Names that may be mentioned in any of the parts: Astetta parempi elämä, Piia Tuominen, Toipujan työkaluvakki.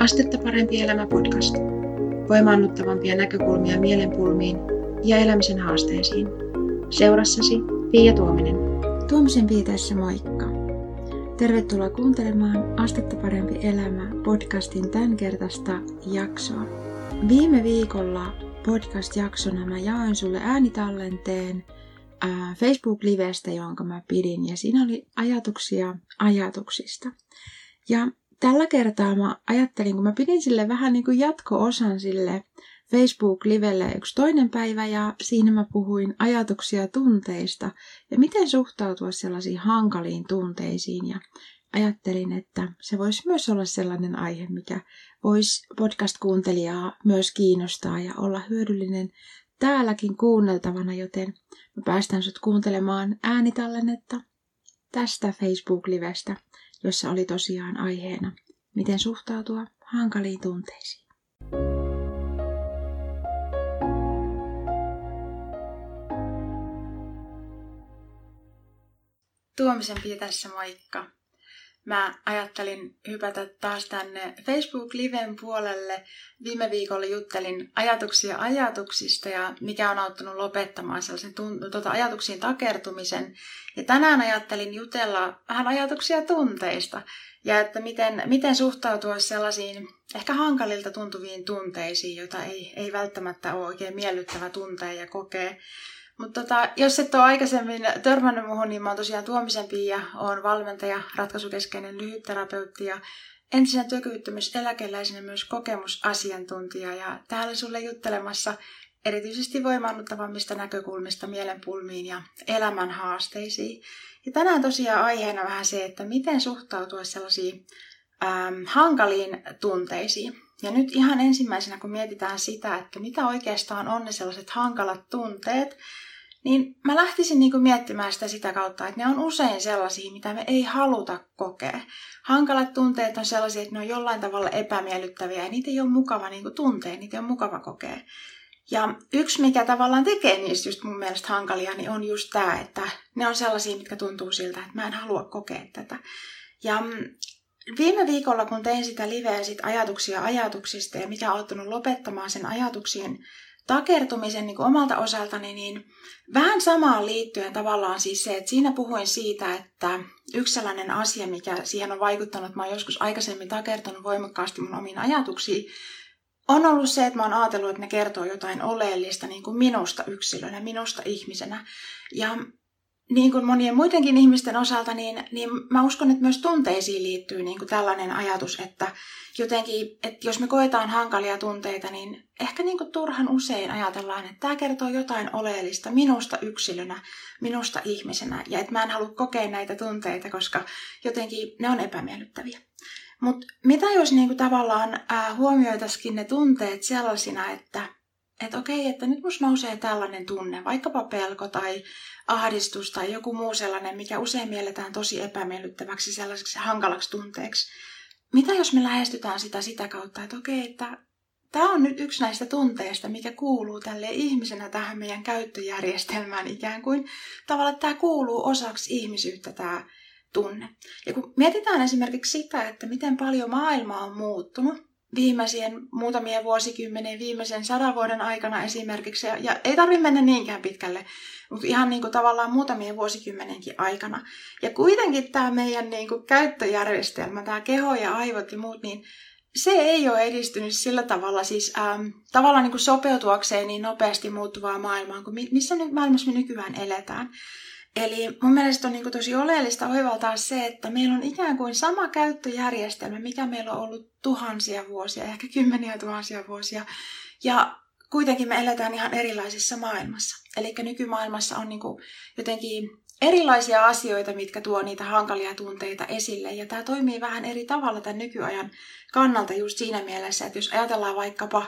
Astetta parempi elämä podcast. Voimaannuttavampia näkökulmia mielenpulmiin ja elämisen haasteisiin. Seurassasi Piia Tuominen. Tuomisen viiteessä moikka. Tervetuloa kuuntelemaan Astetta parempi elämä podcastin tämänkertaista jaksoa. Viime viikolla podcast-jaksona mä jaoin sulle äänitallenteen Facebook-livestä, jonka mä pidin, ja siinä oli ajatuksia ajatuksista. Ja tällä kertaa mä ajattelin, kun mä pidin sille vähän niin kuin jatko-osan sille Facebook-livelle yksi toinen päivä, ja siinä mä puhuin ajatuksia tunteista ja miten suhtautua sellaisiin hankaliin tunteisiin, ja ajattelin, että se voisi myös olla sellainen aihe, mikä voisi podcast-kuuntelijaa myös kiinnostaa ja olla hyödyllinen täälläkin kuunneltavana, joten mä päästän sut kuuntelemaan äänitallennetta tästä Facebook-livestä, jossa oli tosiaan aiheena, miten suhtautua hankaliin tunteisiin. Tuomisen Piia tässä, moikka! Mä ajattelin hypätä taas tänne Facebook-liven puolelle. Viime viikolla juttelin ajatuksia ajatuksista ja mikä on auttanut lopettamaan sellaisen ajatuksiin takertumisen. Ja tänään ajattelin jutella vähän ajatuksia tunteista ja että miten suhtautua sellaisiin ehkä hankalilta tuntuviin tunteisiin, joita ei välttämättä ole oikein miellyttävä tuntea ja kokea. Mutta jos et ole aikaisemmin törmännyt muuhun, niin mä oon tosiaan Tuomisen Piia, oon valmentaja, ratkaisukeskeinen lyhytterapeutti ja entisenä työkyvyttömyyseläkeläisenä myös kokemusasiantuntija. Ja täällä olen sulle juttelemassa erityisesti voimaannuttavammista näkökulmista mielenpulmiin ja elämän haasteisiin. Ja tänään tosiaan aiheena vähän se, että miten suhtautua sellaisiin hankaliin tunteisiin. Ja nyt ihan ensimmäisenä, kun mietitään sitä, että mitä oikeastaan on ne sellaiset hankalat tunteet, niin mä lähtisin miettimään sitä kautta, että ne on usein sellaisia, mitä me ei haluta kokea. Hankalat tunteet on sellaisia, että ne on jollain tavalla epämiellyttäviä ja niitä ei ole mukava tuntea, niitä on mukava kokea. Ja yksi, mikä tavallaan tekee niistä just mun mielestä hankalia, niin on just tämä, että ne on sellaisia, mitkä tuntuu siltä, että mä en halua kokea tätä. Ja viime viikolla, kun tein sitä liveä sit ajatuksia ajatuksista ja mikä on auttanut lopettamaan sen ajatuksien takertumisen omalta osaltani, niin vähän samaan liittyen tavallaan siis se, että siinä puhuin siitä, että yksi sellainen asia, mikä siihen on vaikuttanut, että mä oon joskus aikaisemmin takertunut voimakkaasti mun omiin ajatuksiin, on ollut se, että mä oon ajatellut, että ne kertoo jotain oleellista niin kuin minusta yksilönä, minusta ihmisenä. Ja niin kuin monien muidenkin ihmisten osalta, niin mä uskon, että myös tunteisiin liittyy niin kuin tällainen ajatus, että jotenkin, että jos me koetaan hankalia tunteita, niin ehkä niin kuin turhan usein ajatellaan, että tämä kertoo jotain oleellista minusta yksilönä, minusta ihmisenä, ja että mä en halua kokea näitä tunteita, koska jotenkin ne on epämiellyttäviä. Mutta mitä jos niin kuin tavallaan huomioitaisikin ne tunteet sellaisina, että okei, että nyt musta nousee tällainen tunne, vaikkapa pelko tai ahdistus tai joku muu sellainen, mikä usein mielletään tosi epämiellyttäväksi sellaiseksi hankalaksi tunteeksi. Mitä jos me lähestytään sitä kautta, että okei, että tämä on nyt yksi näistä tunteista, mikä kuuluu tälle ihmisenä tähän meidän käyttöjärjestelmään ikään kuin. Tavallaan tämä kuuluu osaksi ihmisyyttä tämä tunne. Ja kun mietitään esimerkiksi sitä, että miten paljon maailma on muuttunut, viimeisien muutamien vuosikymmenen, viimeisen 100 vuoden aikana esimerkiksi, ja ei tarvitse mennä niinkään pitkälle, mutta ihan niin kuin tavallaan muutamien vuosikymmenenkin aikana. Ja kuitenkin tämä meidän niin kuin käyttöjärjestelmä, tämä keho ja aivot ja muut, niin se ei ole edistynyt sillä tavalla, siis tavallaan niin kuin sopeutuakseen niin nopeasti muuttuvaa maailmaan, kuin missä maailmassa me nykyään eletään. Eli mun mielestä on niin tosi oleellista oivaltaa se, että meillä on ikään kuin sama käyttöjärjestelmä, mikä meillä on ollut tuhansia vuosia, ehkä 10 000 vuosia. Ja kuitenkin me eletään ihan erilaisessa maailmassa. Eli nykymaailmassa on niin jotenkin erilaisia asioita, mitkä tuo niitä hankalia tunteita esille. Ja tämä toimii vähän eri tavalla tämän nykyajan kannalta just siinä mielessä, että jos ajatellaan vaikkapa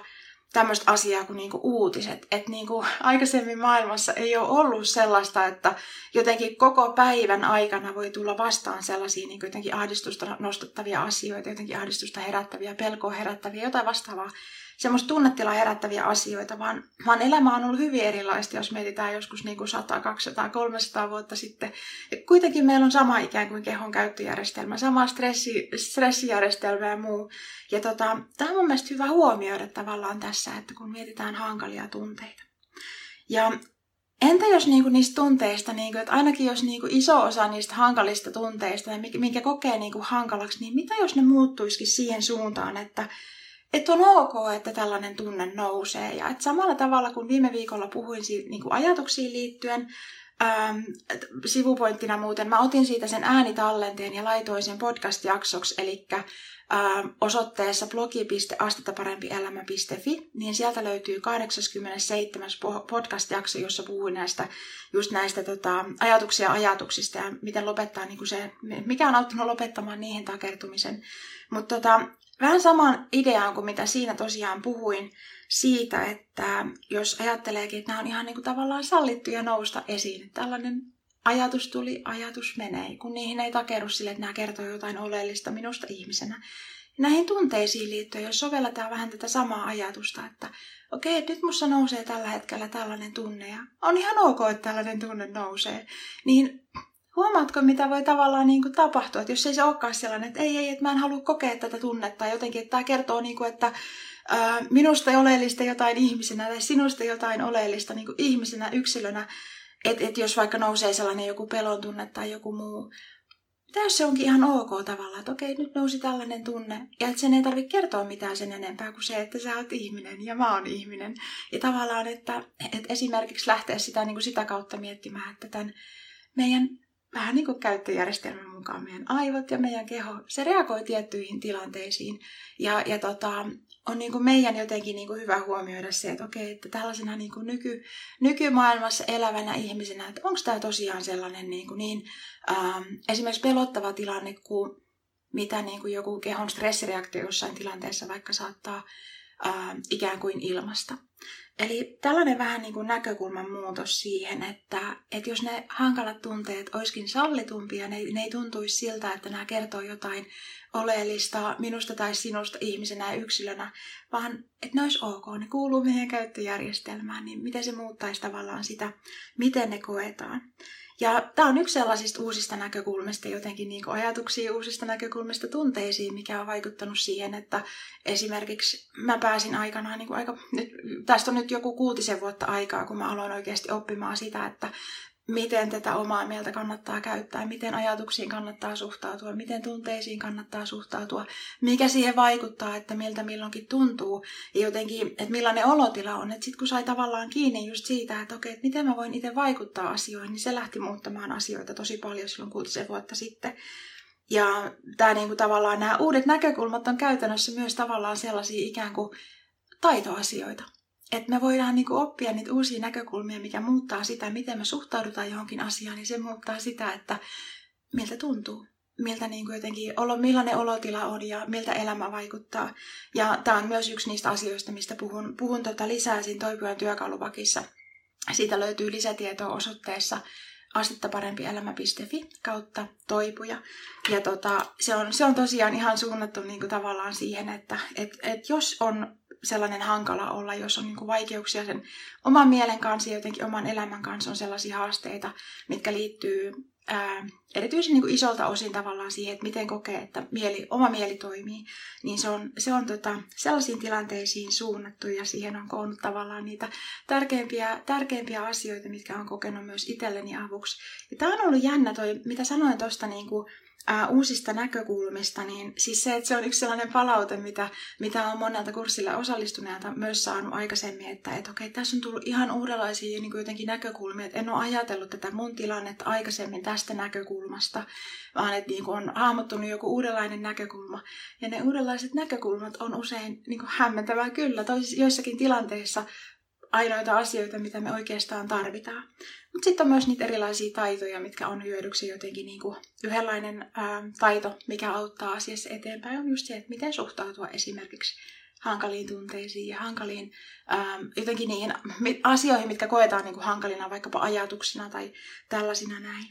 tämmöistä asiaa kuin uutiset. Että aikaisemmin maailmassa ei ole ollut sellaista, että jotenkin koko päivän aikana voi tulla vastaan sellaisia jotenkin ahdistusta nostattavia asioita, jotenkin ahdistusta herättäviä, pelkoa herättäviä, jotain vastaavaa. semmoista tunnetilaa herättäviä asioita, vaan elämä on ollut hyvin erilaista, jos mietitään joskus niin kuin 100, 200, 300 vuotta sitten. Ja kuitenkin meillä on sama ikään kuin kehon käyttöjärjestelmä, sama stressijärjestelmä ja muu. Ja tämä on mun mielestä hyvä huomioida tavallaan tässä, että kun mietitään hankalia tunteita. Ja entä jos niinku niistä tunteista, niinku, että ainakin jos niinku iso osa niistä hankalista tunteista, minkä kokee niinku hankalaksi, niin mitä jos ne muuttuisikin siihen suuntaan, että on ok, että tällainen tunne nousee. Ja että samalla tavalla kuin viime viikolla puhuin siitä, niinku ajatuksiin liittyen, sivupointtina muuten, mä otin siitä sen äänitallenteen ja laitoin sen podcast-jaksoksi, eli osoitteessa blogi.astetta parempi elämä.fi, niin sieltä löytyy 87. podcast-jakso, jossa puhuin näistä ajatuksista ja miten lopettaa, niin kuin se, mikä on auttanut lopettamaan niihin takertumisen. Mutta vähän samaan ideaan kuin mitä siinä tosiaan puhuin siitä, että jos ajatteleekin, että nämä on ihan niin kuin tavallaan sallittuja nousta esiin, tällainen ajatus tuli, ajatus menee, kun niihin ei takeru sille, että nämä kertoo jotain oleellista minusta ihmisenä. Näihin tunteisiin liittyen, jos sovelletaan vähän tätä samaa ajatusta, että okei, nyt musta nousee tällä hetkellä tällainen tunne ja on ihan ok, että tällainen tunne nousee, niin huomaatko, mitä voi tavallaan niin kuin tapahtua, että jos ei se olekaan sellainen, että ei, että mä en halua kokea tätä tunnetta jotenkin, että tämä kertoo, niin kuin, että minusta oleellista jotain ihmisenä tai sinusta jotain oleellista niin kuin ihmisenä, yksilönä, että jos vaikka nousee sellainen joku pelon tunne tai joku muu, mitä jos se onkin ihan ok tavallaan, että okei, nyt nousi tällainen tunne, ja että sen ei tarvitse kertoa mitään sen enempää kuin se, että sä oot ihminen ja mä oon ihminen. Ja tavallaan, että esimerkiksi lähteä sitä, niin kuin sitä kautta miettimään, että tämän meidän vähän niin kuin käyttöjärjestelmän mukaan meidän aivot ja meidän keho, se reagoi tiettyihin tilanteisiin. Ja on niin kuin meidän jotenkin niin kuin hyvä huomioida se, että okei, että tällaisena niin kuin nykymaailmassa elävänä ihmisenä, että onko tämä tosiaan sellainen niin esimerkiksi pelottava tilanne kuin mitä niin kuin joku kehon stressireaktio jossain tilanteessa vaikka saattaa ikään kuin ilmasta. Eli tällainen vähän niin kuin näkökulman muutos siihen, että jos ne hankalat tunteet olisikin sallitumpia, ne ei tuntuisi siltä, että nämä kertoo jotain oleellista minusta tai sinusta ihmisenä ja yksilönä, vaan että ne olisi ok, ne kuuluu meidän käyttöjärjestelmään, niin miten se muuttaisi tavallaan sitä, miten ne koetaan. Ja tämä on yksi sellaisista uusista näkökulmista, jotenkin niin kuin ajatuksia uusista näkökulmista tunteisiin, mikä on vaikuttanut siihen, että esimerkiksi mä pääsin aikanaan, niin kuin tästä on nyt joku 6 vuotta aikaa, kun mä aloin oikeasti oppimaan sitä, että miten tätä omaa mieltä kannattaa käyttää, miten ajatuksiin kannattaa suhtautua, miten tunteisiin kannattaa suhtautua, mikä siihen vaikuttaa, että miltä milloinkin tuntuu ja jotenkin, että millainen olotila on. Sitten kun sai tavallaan kiinni just siitä, että okei, että miten mä voin itse vaikuttaa asioihin, niin se lähti muuttamaan asioita tosi paljon silloin 6 vuotta sitten. Ja tämä, niin kuin tavallaan, nämä uudet näkökulmat on käytännössä myös tavallaan sellaisia ikään kuin taitoasioita. Että me voidaan niinku oppia niitä uusia näkökulmia, mikä muuttaa sitä, miten me suhtaudutaan johonkin asiaan, niin se muuttaa sitä, että miltä tuntuu, miltä niinku jotenkin, millainen olotila on ja miltä elämä vaikuttaa. Ja tämä on myös yksi niistä asioista, mistä puhun lisää siinä Toipujan työkaluvakissa. Siitä löytyy lisätietoa osoitteessa astettaparempielämä.fi kautta toipuja. Ja se on tosiaan ihan suunnattu niinku tavallaan siihen, että jos on sellainen hankala olla, jos on niinku vaikeuksia sen oman mielen kanssa ja jotenkin oman elämän kanssa on sellaisia haasteita, mitkä liittyy erityisen niinku isolta osin tavallaan siihen, että miten kokee, että oma mieli toimii, niin se on sellaisiin tilanteisiin suunnattu ja siihen on koonnut tavallaan niitä tärkeimpiä asioita, mitkä on kokenut myös itselleni avuksi. Ja tämä on ollut jännä toi, mitä sanoin tuosta niinku uusista näkökulmista, niin siis se, että se on yksi sellainen palaute, mitä on monelta kurssilla osallistuneelta myös saanut aikaisemmin, että okei, tässä on tullut ihan uudenlaisia niin kuin jotenkin näkökulmia, että en ole ajatellut tätä mun tilannetta aikaisemmin tästä näkökulmasta, vaan että niin kuin on hahmottunut joku uudenlainen näkökulma. Ja ne uudenlaiset näkökulmat on usein niin kuin hämmentävää kyllä, joissakin tilanteissa ainoita asioita, mitä me oikeastaan tarvitaan. Mutta sitten on myös niitä erilaisia taitoja, mitkä on hyödyksi jotenkin niinku yhdenlainen taito, mikä auttaa asiassa eteenpäin, on just se, että miten suhtautua esimerkiksi hankaliin tunteisiin ja hankaliin jotenkin niihin asioihin, mitkä koetaan niinku hankalina, vaikkapa ajatuksina tai tällaisina näin.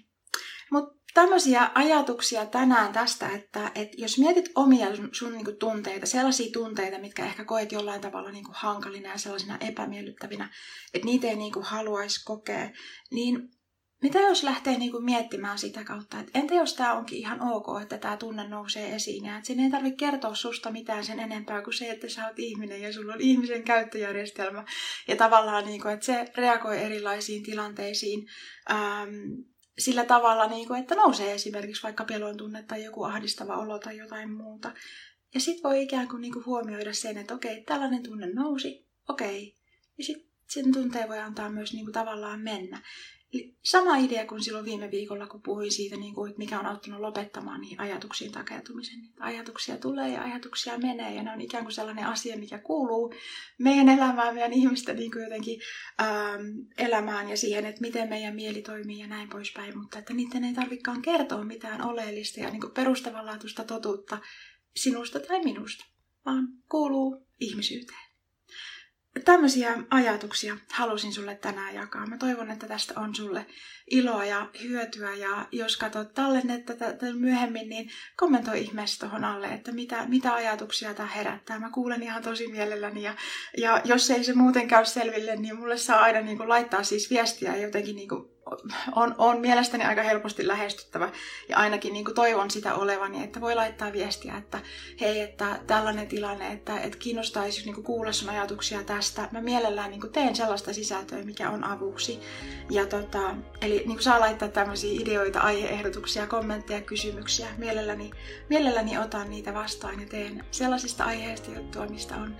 Mutta tämmöisiä ajatuksia tänään tästä, että jos mietit omia sun niin kuin tunteita, sellaisia tunteita, mitkä ehkä koet jollain tavalla niin kuin hankalina ja sellaisina epämiellyttävinä, että niitä ei niin kuin haluaisi kokea, niin mitä jos lähtee niin kuin miettimään sitä kautta, että entä jos tämä onkin ihan ok, että tämä tunne nousee esiin ja että sen ei tarvitse kertoa susta mitään sen enempää kuin se, että sä oot ihminen ja sulla on ihmisen käyttöjärjestelmä ja tavallaan niin kuin, että se reagoi erilaisiin tilanteisiin, sillä tavalla, että nousee esimerkiksi vaikka pelon tunne tai joku ahdistava olo tai jotain muuta. Ja sitten voi ikään kuin huomioida sen, että okei, tällainen tunne nousi, okei. Ja sitten sen tunteen voi antaa myös tavallaan mennä. Eli sama idea kuin silloin viime viikolla, kun puhuin siitä, että mikä on auttanut lopettamaan niihin ajatuksiin takeutumisen. Ajatuksia tulee ja ajatuksia menee ja ne on ikään kuin sellainen asia, mikä kuuluu meidän elämään, meidän ihmisten jotenkin elämään ja siihen, että miten meidän mieli toimii ja näin poispäin. Mutta että niiden ei tarvitsekaan kertoa mitään oleellista ja perustavanlaatuista totuutta sinusta tai minusta, vaan kuuluu ihmisyyteen. Tämmöisiä ajatuksia halusin sulle tänään jakaa. Mä toivon, että tästä on sulle iloa ja hyötyä. Ja jos katsot tallennetta myöhemmin, niin kommentoi ihmeessä tuohon alle, että mitä ajatuksia tämä herättää. Mä kuulen ihan tosi mielelläni. Ja jos ei se muuten käy selville, niin mulle saa aina laittaa siis viestiä jotenkin on mielestäni aika helposti lähestyttävä ja ainakin toivon sitä olevani, että voi laittaa viestiä, että hei, että tällainen tilanne, että kiinnostaisi kuulla sun ajatuksia tästä. Mä mielellään teen sellaista sisältöä, mikä on avuksi. Ja eli saa laittaa tämmöisiä ideoita, aiheehdotuksia, kommentteja, kysymyksiä. Mielelläni otan niitä vastaan ja teen sellaisista aiheista juttua, mistä on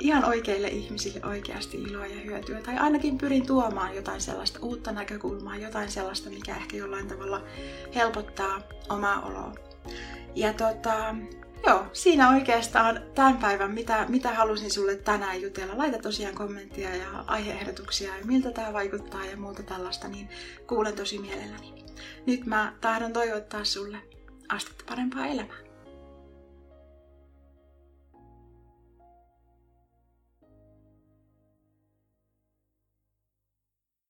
ihan oikeille ihmisille oikeasti iloa ja hyötyä. Tai ainakin pyrin tuomaan jotain sellaista uutta näkökulmaa. Jotain sellaista, mikä ehkä jollain tavalla helpottaa omaa oloa. Ja siinä oikeastaan tämän päivän, mitä halusin sulle tänään jutella. Laita tosiaan kommenttia ja aiheehdotuksia ja miltä tämä vaikuttaa ja muuta tällaista, niin kuulen tosi mielelläni. Nyt mä tahdon toivottaa sulle astetta parempaa elämää.